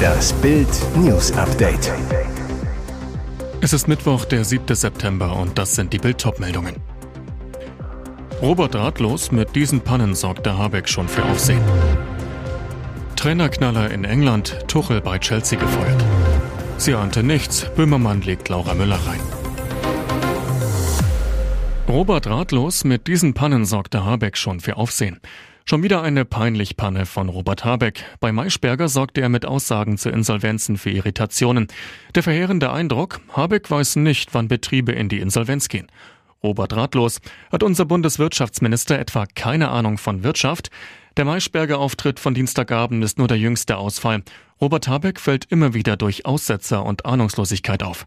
Das Bild-News-Update. Es ist Mittwoch, der 7. September und das sind die Bild-Top-Meldungen. Robert ratlos, mit diesen Pannen sorgt der Habeck schon für Aufsehen. Trainerknaller in England, Tuchel bei Chelsea gefeuert. Sie ahnte nichts, Böhmermann legt Laura Müller rein. Robert ratlos, mit diesen Pannen sorgt der Habeck schon für Aufsehen. Schon wieder eine peinliche Panne von Robert Habeck. Bei Maischberger sorgte er mit Aussagen zu Insolvenzen für Irritationen. Der verheerende Eindruck, Habeck weiß nicht, wann Betriebe in die Insolvenz gehen. Robert ratlos, hat unser Bundeswirtschaftsminister etwa keine Ahnung von Wirtschaft? Der Maischberger-Auftritt von Dienstagabend ist nur der jüngste Ausfall. Robert Habeck fällt immer wieder durch Aussetzer und Ahnungslosigkeit auf.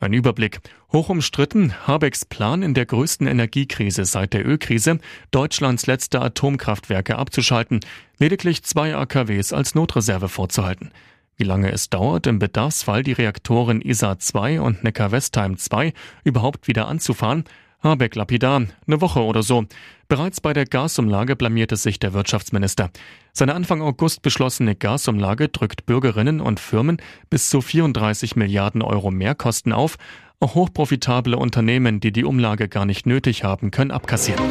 Ein Überblick. Hochumstritten, Habecks Plan in der größten Energiekrise seit der Ölkrise, Deutschlands letzte Atomkraftwerke abzuschalten, lediglich 2 AKWs als Notreserve vorzuhalten. Wie lange es dauert, im Bedarfsfall die Reaktoren Isar 2 und Neckar-Westheim 2 überhaupt wieder anzufahren? Habeck lapidar, 1 Woche oder so. Bereits bei der Gasumlage blamierte sich der Wirtschaftsminister. Seine Anfang August beschlossene Gasumlage drückt Bürgerinnen und Firmen bis zu 34 Milliarden Euro Mehrkosten auf. Auch hochprofitable Unternehmen, die die Umlage gar nicht nötig haben, können abkassieren.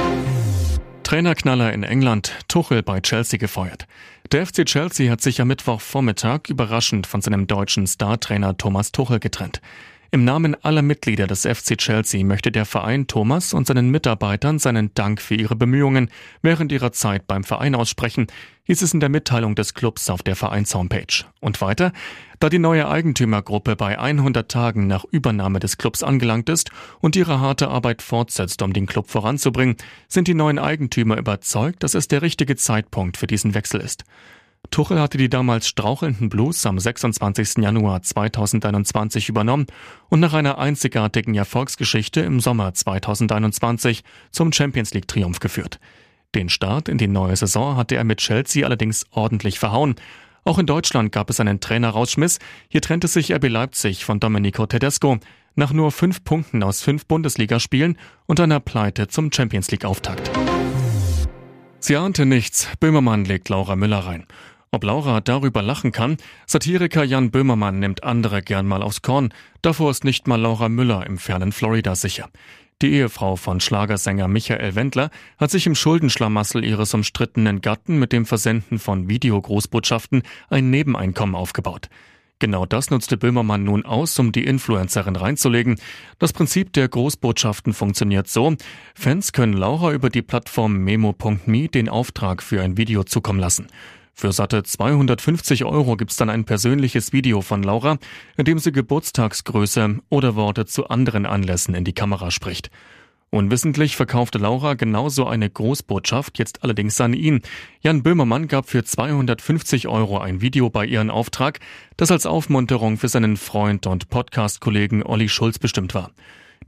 Trainerknaller in England, Tuchel bei Chelsea gefeuert. Der FC Chelsea hat sich am Mittwochvormittag überraschend von seinem deutschen Star-Trainer Thomas Tuchel getrennt. Im Namen aller Mitglieder des FC Chelsea möchte der Verein Thomas und seinen Mitarbeitern seinen Dank für ihre Bemühungen während ihrer Zeit beim Verein aussprechen, hieß es in der Mitteilung des Clubs auf der Vereins-Homepage. Und weiter, da die neue Eigentümergruppe bei 100 Tagen nach Übernahme des Clubs angelangt ist und ihre harte Arbeit fortsetzt, um den Club voranzubringen, sind die neuen Eigentümer überzeugt, dass es der richtige Zeitpunkt für diesen Wechsel ist. Tuchel hatte die damals strauchelnden Blues am 26. Januar 2021 übernommen und nach einer einzigartigen Erfolgsgeschichte im Sommer 2021 zum Champions-League-Triumph geführt. Den Start in die neue Saison hatte er mit Chelsea allerdings ordentlich verhauen. Auch in Deutschland gab es einen Trainer-Rausschmiss. Hier trennte sich RB Leipzig von Domenico Tedesco nach nur 5 Punkten aus 5 Bundesligaspielen und einer Pleite zum Champions-League-Auftakt. Sie ahnte nichts, Böhmermann legt Laura Müller rein. Ob Laura darüber lachen kann? Satiriker Jan Böhmermann nimmt andere gern mal aufs Korn. Davor ist nicht mal Laura Müller im fernen Florida sicher. Die Ehefrau von Schlagersänger Michael Wendler hat sich im Schuldenschlamassel ihres umstrittenen Gatten mit dem Versenden von Videogroßbotschaften ein Nebeneinkommen aufgebaut. Genau das nutzte Böhmermann nun aus, um die Influencerin reinzulegen. Das Prinzip der Großbotschaften funktioniert so. Fans können Laura über die Plattform Memo.me den Auftrag für ein Video zukommen lassen. Für satte 250 € gibt's dann ein persönliches Video von Laura, in dem sie Geburtstagsgrüße oder Worte zu anderen Anlässen in die Kamera spricht. Unwissentlich verkaufte Laura genauso eine Großbotschaft, jetzt allerdings an ihn. Jan Böhmermann gab für 250 € ein Video bei ihr in Auftrag, das als Aufmunterung für seinen Freund und Podcast-Kollegen Olli Schulz bestimmt war.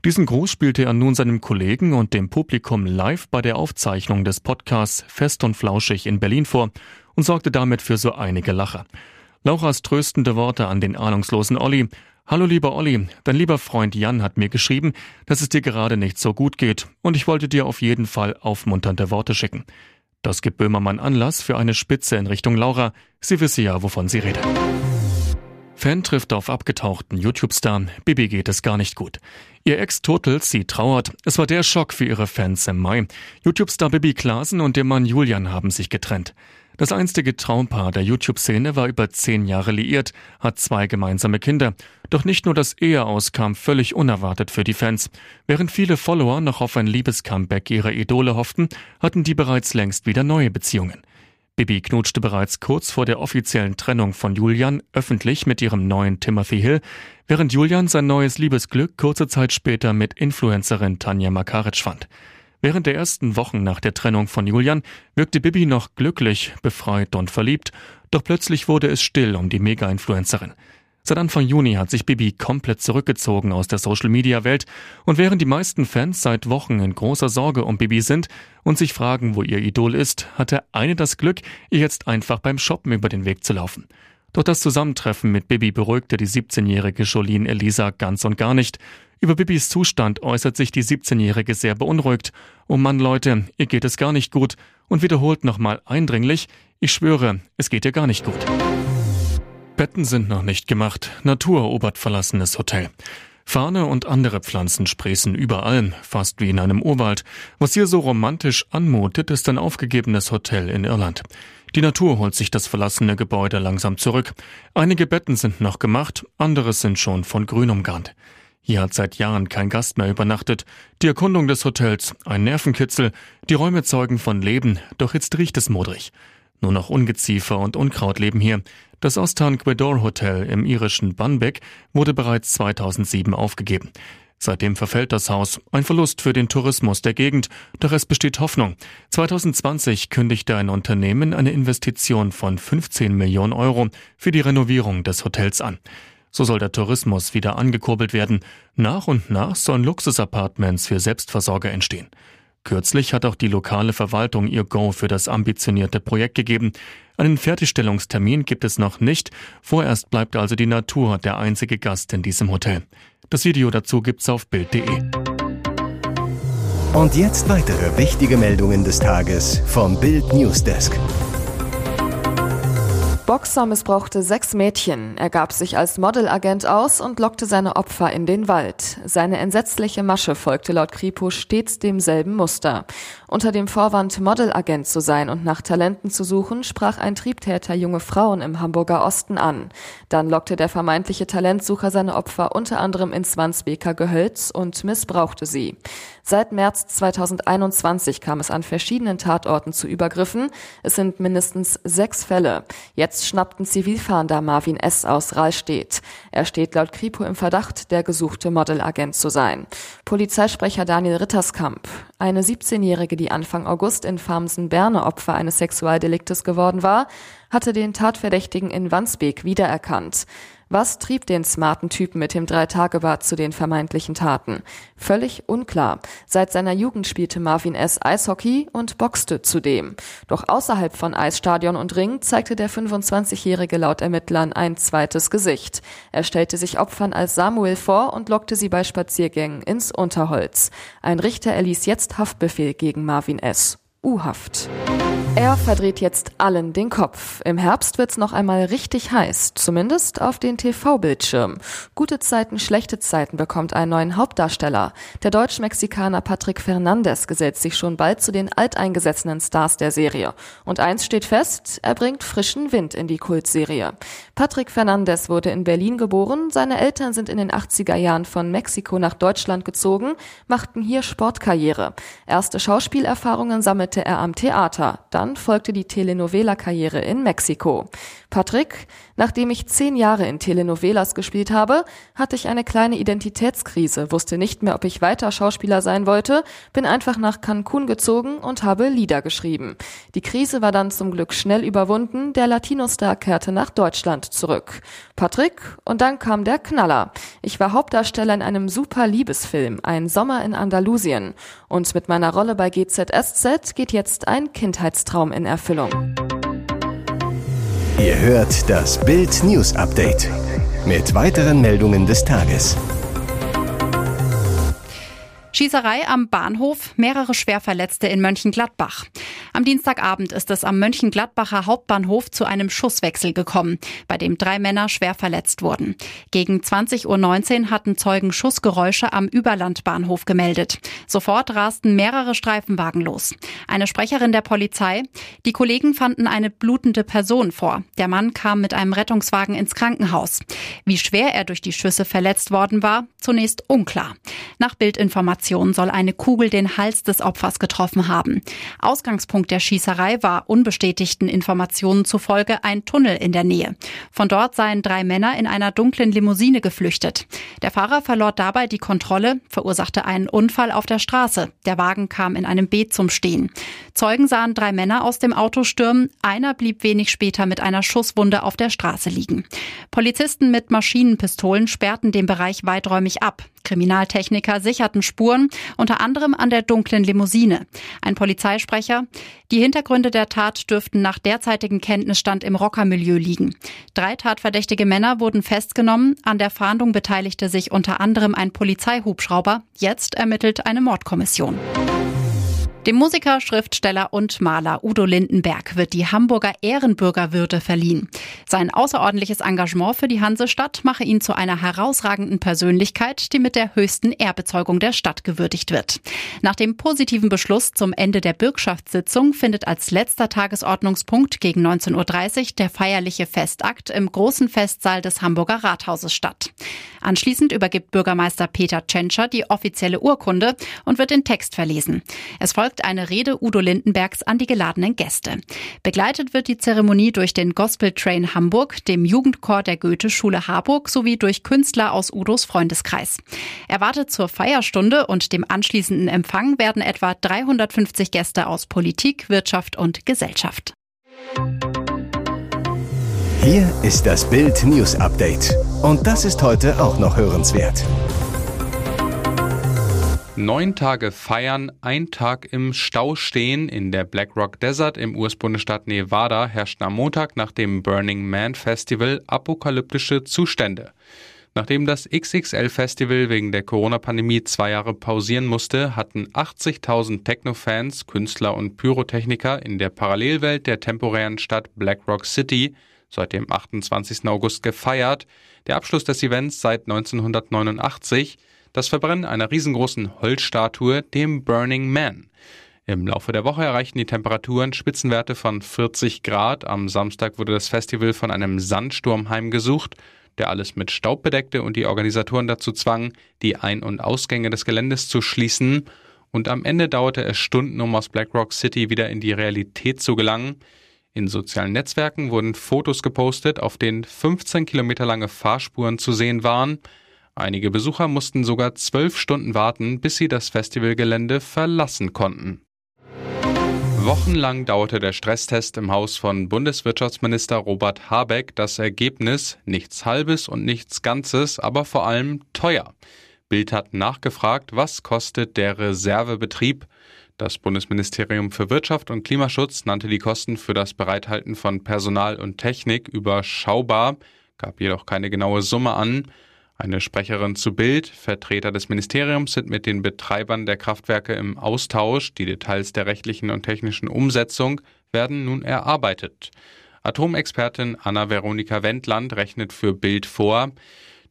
Diesen Gruß spielte er nun seinem Kollegen und dem Publikum live bei der Aufzeichnung des Podcasts Fest und Flauschig in Berlin vor und sorgte damit für so einige Lacher. Lauras tröstende Worte an den ahnungslosen Olli. Hallo lieber Olli, dein lieber Freund Jan hat mir geschrieben, dass es dir gerade nicht so gut geht und ich wollte dir auf jeden Fall aufmunternde Worte schicken. Das gibt Böhmermann Anlass für eine Spitze in Richtung Laura. Sie wisse ja, wovon sie redet. Fan trifft auf abgetauchten YouTube-Star. Bibi geht es gar nicht gut. Ihr Ex-Turtles, sie trauert. Es war der Schock für ihre Fans im Mai. YouTube-Star Bibi Klasen und ihr Mann Julian haben sich getrennt. Das einstige Traumpaar der YouTube-Szene war über 10 Jahre liiert, hat 2 gemeinsame Kinder. Doch nicht nur das Eheaus kam völlig unerwartet für die Fans. Während viele Follower noch auf ein Liebes-Comeback ihrer Idole hofften, hatten die bereits längst wieder neue Beziehungen. Bibi knutschte bereits kurz vor der offiziellen Trennung von Julian öffentlich mit ihrem neuen Timothy Hill, während Julian sein neues Liebesglück kurze Zeit später mit Influencerin Tanja Makaric fand. Während der ersten Wochen nach der Trennung von Julian wirkte Bibi noch glücklich, befreit und verliebt, doch plötzlich wurde es still um die Mega-Influencerin. Seit Anfang Juni hat sich Bibi komplett zurückgezogen aus der Social-Media-Welt und während die meisten Fans seit Wochen in großer Sorge um Bibi sind und sich fragen, wo ihr Idol ist, hatte eine das Glück, ihr jetzt einfach beim Shoppen über den Weg zu laufen. Doch das Zusammentreffen mit Bibi beruhigte die 17-jährige Jolin Elisa ganz und gar nicht. Über Bibis Zustand äußert sich die 17-jährige sehr beunruhigt. Oh Mann Leute, ihr geht es gar nicht gut und wiederholt nochmal eindringlich: Ich schwöre, es geht ihr gar nicht gut. Betten sind noch nicht gemacht, Natur erobert verlassenes Hotel. Farne und andere Pflanzen sprießen überall, fast wie in einem Urwald. Was hier so romantisch anmutet, ist ein aufgegebenes Hotel in Irland. Die Natur holt sich das verlassene Gebäude langsam zurück. Einige Betten sind noch gemacht, andere sind schon von Grün umgarnt. Hier hat seit Jahren kein Gast mehr übernachtet. Die Erkundung des Hotels, ein Nervenkitzel, die Räume zeugen von Leben, doch jetzt riecht es modrig. Nur noch Ungeziefer und Unkraut leben hier. Das Ostan Gweedore Hotel im irischen Bunbeg wurde bereits 2007 aufgegeben. Seitdem verfällt das Haus, ein Verlust für den Tourismus der Gegend, doch es besteht Hoffnung. 2020 kündigte ein Unternehmen eine Investition von 15 Millionen Euro für die Renovierung des Hotels an. So soll der Tourismus wieder angekurbelt werden. Nach und nach sollen Luxusapartments für Selbstversorger entstehen. Kürzlich hat auch die lokale Verwaltung ihr Go für das ambitionierte Projekt gegeben. Einen Fertigstellungstermin gibt es noch nicht. Vorerst bleibt also die Natur der einzige Gast in diesem Hotel. Das Video dazu gibt's auf bild.de. Und jetzt weitere wichtige Meldungen des Tages vom Bild Newsdesk. Boxer missbrauchte 6 Mädchen. Er gab sich als Modelagent aus und lockte seine Opfer in den Wald. Seine entsetzliche Masche folgte laut Kripo stets demselben Muster. Unter dem Vorwand, Modelagent zu sein und nach Talenten zu suchen, sprach ein Triebtäter junge Frauen im Hamburger Osten an. Dann lockte der vermeintliche Talentsucher seine Opfer unter anderem ins Wandsbeker Gehölz und missbrauchte sie. Seit März 2021 kam es an verschiedenen Tatorten zu Übergriffen. Es sind mindestens 6 Fälle. Jetzt schnappt ein Zivilfahnder Marvin S. aus Rahlstedt. Er steht laut Kripo im Verdacht, der gesuchte Modelagent zu sein. Polizeisprecher Daniel Ritterskamp: Eine 17-Jährige, die Anfang August in Farmsen-Berne Opfer eines Sexualdeliktes geworden war, hatte den Tatverdächtigen in Wandsbek wiedererkannt. Was trieb den smarten Typen mit dem 3-Tage-Bart zu den vermeintlichen Taten? Völlig unklar. Seit seiner Jugend spielte Marvin S. Eishockey und boxte zudem. Doch außerhalb von Eisstadion und Ring zeigte der 25-Jährige laut Ermittlern ein zweites Gesicht. Er stellte sich Opfern als Samuel vor und lockte sie bei Spaziergängen ins Unterholz. Ein Richter erließ jetzt Haftbefehl gegen Marvin S. U-Haft. Er verdreht jetzt allen den Kopf. Im Herbst wird's noch einmal richtig heiß, zumindest auf den TV-Bildschirmen. Gute Zeiten, schlechte Zeiten bekommt einen neuen Hauptdarsteller. Der Deutsch-Mexikaner Patrick Fernandes gesellt sich schon bald zu den alteingesessenen Stars der Serie. Und eins steht fest, er bringt frischen Wind in die Kultserie. Patrick Fernandes wurde in Berlin geboren, seine Eltern sind in den 80er Jahren von Mexiko nach Deutschland gezogen, machten hier Sportkarriere. Erste Schauspielerfahrungen sammelte er am Theater. Dann folgte die Telenovela-Karriere in Mexiko. Patrick: Nachdem ich 10 Jahre in Telenovelas gespielt habe, hatte ich eine kleine Identitätskrise, wusste nicht mehr, ob ich weiter Schauspieler sein wollte, bin einfach nach Cancun gezogen und habe Lieder geschrieben. Die Krise war dann zum Glück schnell überwunden, der Latino-Star kehrte nach Deutschland zurück. Patrick: Und dann kam der Knaller. Ich war Hauptdarsteller in einem super Liebesfilm, Ein Sommer in Andalusien. Und mit meiner Rolle bei GZSZ geht jetzt ein Kindheitstraum in Erfüllung. Ihr hört das Bild News Update mit weiteren Meldungen des Tages. Schießerei am Bahnhof, mehrere Schwerverletzte in Mönchengladbach. Am Dienstagabend ist es am Mönchengladbacher Hauptbahnhof zu einem Schusswechsel gekommen, bei dem 3 Männer schwer verletzt wurden. Gegen 20.19 Uhr hatten Zeugen Schussgeräusche am Überlandbahnhof gemeldet. Sofort rasten mehrere Streifenwagen los. Eine Sprecherin der Polizei: Die Kollegen fanden eine blutende Person vor. Der Mann kam mit einem Rettungswagen ins Krankenhaus. Wie schwer er durch die Schüsse verletzt worden war, zunächst unklar. Nach Bildinformationen soll eine Kugel den Hals des Opfers getroffen haben. Ausgangspunkt der Schießerei war unbestätigten Informationen zufolge ein Tunnel in der Nähe. Von dort seien 3 Männer in einer dunklen Limousine geflüchtet. Der Fahrer verlor dabei die Kontrolle, verursachte einen Unfall auf der Straße. Der Wagen kam in einem Beet zum Stehen. Zeugen sahen 3 Männer aus dem Auto stürmen. Einer blieb wenig später mit einer Schusswunde auf der Straße liegen. Polizisten mit Maschinenpistolen sperrten den Bereich weiträumig ab. Kriminaltechniker sicherten Spuren, unter anderem an der dunklen Limousine. Ein Polizeisprecher: Die Hintergründe der Tat dürften nach derzeitigem Kenntnisstand im Rockermilieu liegen. 3 tatverdächtige Männer wurden festgenommen. An der Fahndung beteiligte sich unter anderem ein Polizeihubschrauber. Jetzt ermittelt eine Mordkommission. Dem Musiker, Schriftsteller und Maler Udo Lindenberg wird die Hamburger Ehrenbürgerwürde verliehen. Sein außerordentliches Engagement für die Hansestadt mache ihn zu einer herausragenden Persönlichkeit, die mit der höchsten Ehrbezeugung der Stadt gewürdigt wird. Nach dem positiven Beschluss zum Ende der Bürgschaftssitzung findet als letzter Tagesordnungspunkt gegen 19.30 Uhr der feierliche Festakt im großen Festsaal des Hamburger Rathauses statt. Anschließend übergibt Bürgermeister Peter Tschentscher die offizielle Urkunde und wird den Text verlesen. Es folgt eine Rede Udo Lindenbergs an die geladenen Gäste. Begleitet wird die Zeremonie durch den Gospel Train Hamburg, dem Jugendchor der Goethe-Schule Harburg sowie durch Künstler aus Udos Freundeskreis. Erwartet zur Feierstunde und dem anschließenden Empfang werden etwa 350 Gäste aus Politik, Wirtschaft und Gesellschaft. Hier ist das Bild News Update. Und das ist heute auch noch hörenswert. 9 Tage feiern, 1 Tag im Stau stehen. In der Black Rock Desert im US-Bundesstaat Nevada herrschten am Montag nach dem Burning Man Festival apokalyptische Zustände. Nachdem das XXL-Festival wegen der Corona-Pandemie 2 Jahre pausieren musste, hatten 80.000 Techno-Fans, Künstler und Pyrotechniker in der Parallelwelt der temporären Stadt Black Rock City seit dem 28. August gefeiert. Der Abschluss des Events seit 1989. Das Verbrennen einer riesengroßen Holzstatue, dem Burning Man. Im Laufe der Woche erreichten die Temperaturen Spitzenwerte von 40 Grad. Am Samstag wurde das Festival von einem Sandsturm heimgesucht, der alles mit Staub bedeckte und die Organisatoren dazu zwang, die Ein- und Ausgänge des Geländes zu schließen. Und am Ende dauerte es Stunden, um aus Black Rock City wieder in die Realität zu gelangen. In sozialen Netzwerken wurden Fotos gepostet, auf denen 15 Kilometer lange Fahrspuren zu sehen waren. Einige Besucher mussten sogar 12 Stunden warten, bis sie das Festivalgelände verlassen konnten. Wochenlang dauerte der Stresstest im Haus von Bundeswirtschaftsminister Robert Habeck. Das Ergebnis: nichts Halbes und nichts Ganzes, aber vor allem teuer. Bild hat nachgefragt, was kostet der Reservebetrieb? Das Bundesministerium für Wirtschaft und Klimaschutz nannte die Kosten für das Bereithalten von Personal und Technik überschaubar, gab jedoch keine genaue Summe an. Eine Sprecherin zu Bild: Vertreter des Ministeriums sind mit den Betreibern der Kraftwerke im Austausch. Die Details der rechtlichen und technischen Umsetzung werden nun erarbeitet. Atomexpertin Anna-Veronika Wendland rechnet für Bild vor: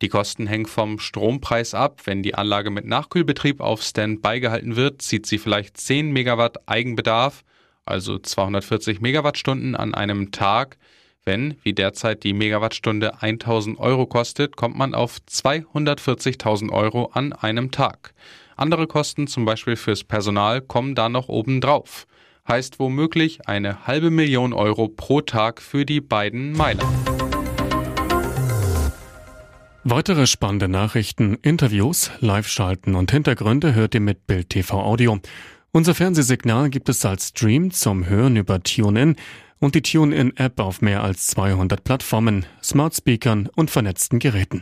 Die Kosten hängen vom Strompreis ab. Wenn die Anlage mit Nachkühlbetrieb auf Standby gehalten wird, zieht sie vielleicht 10 Megawatt Eigenbedarf, also 240 Megawattstunden an einem Tag. Wenn, wie derzeit, die Megawattstunde 1.000 Euro kostet, kommt man auf 240.000 Euro an einem Tag. Andere Kosten, zum Beispiel fürs Personal, kommen da noch obendrauf. Heißt womöglich 500.000 Euro pro Tag für die beiden Meiler. Weitere spannende Nachrichten, Interviews, Live-Schalten und Hintergründe hört ihr mit Bild TV Audio. Unser Fernsehsignal gibt es als Stream zum Hören über TuneIn und die TuneIn-App auf mehr als 200 Plattformen, Smart-Speakern und vernetzten Geräten.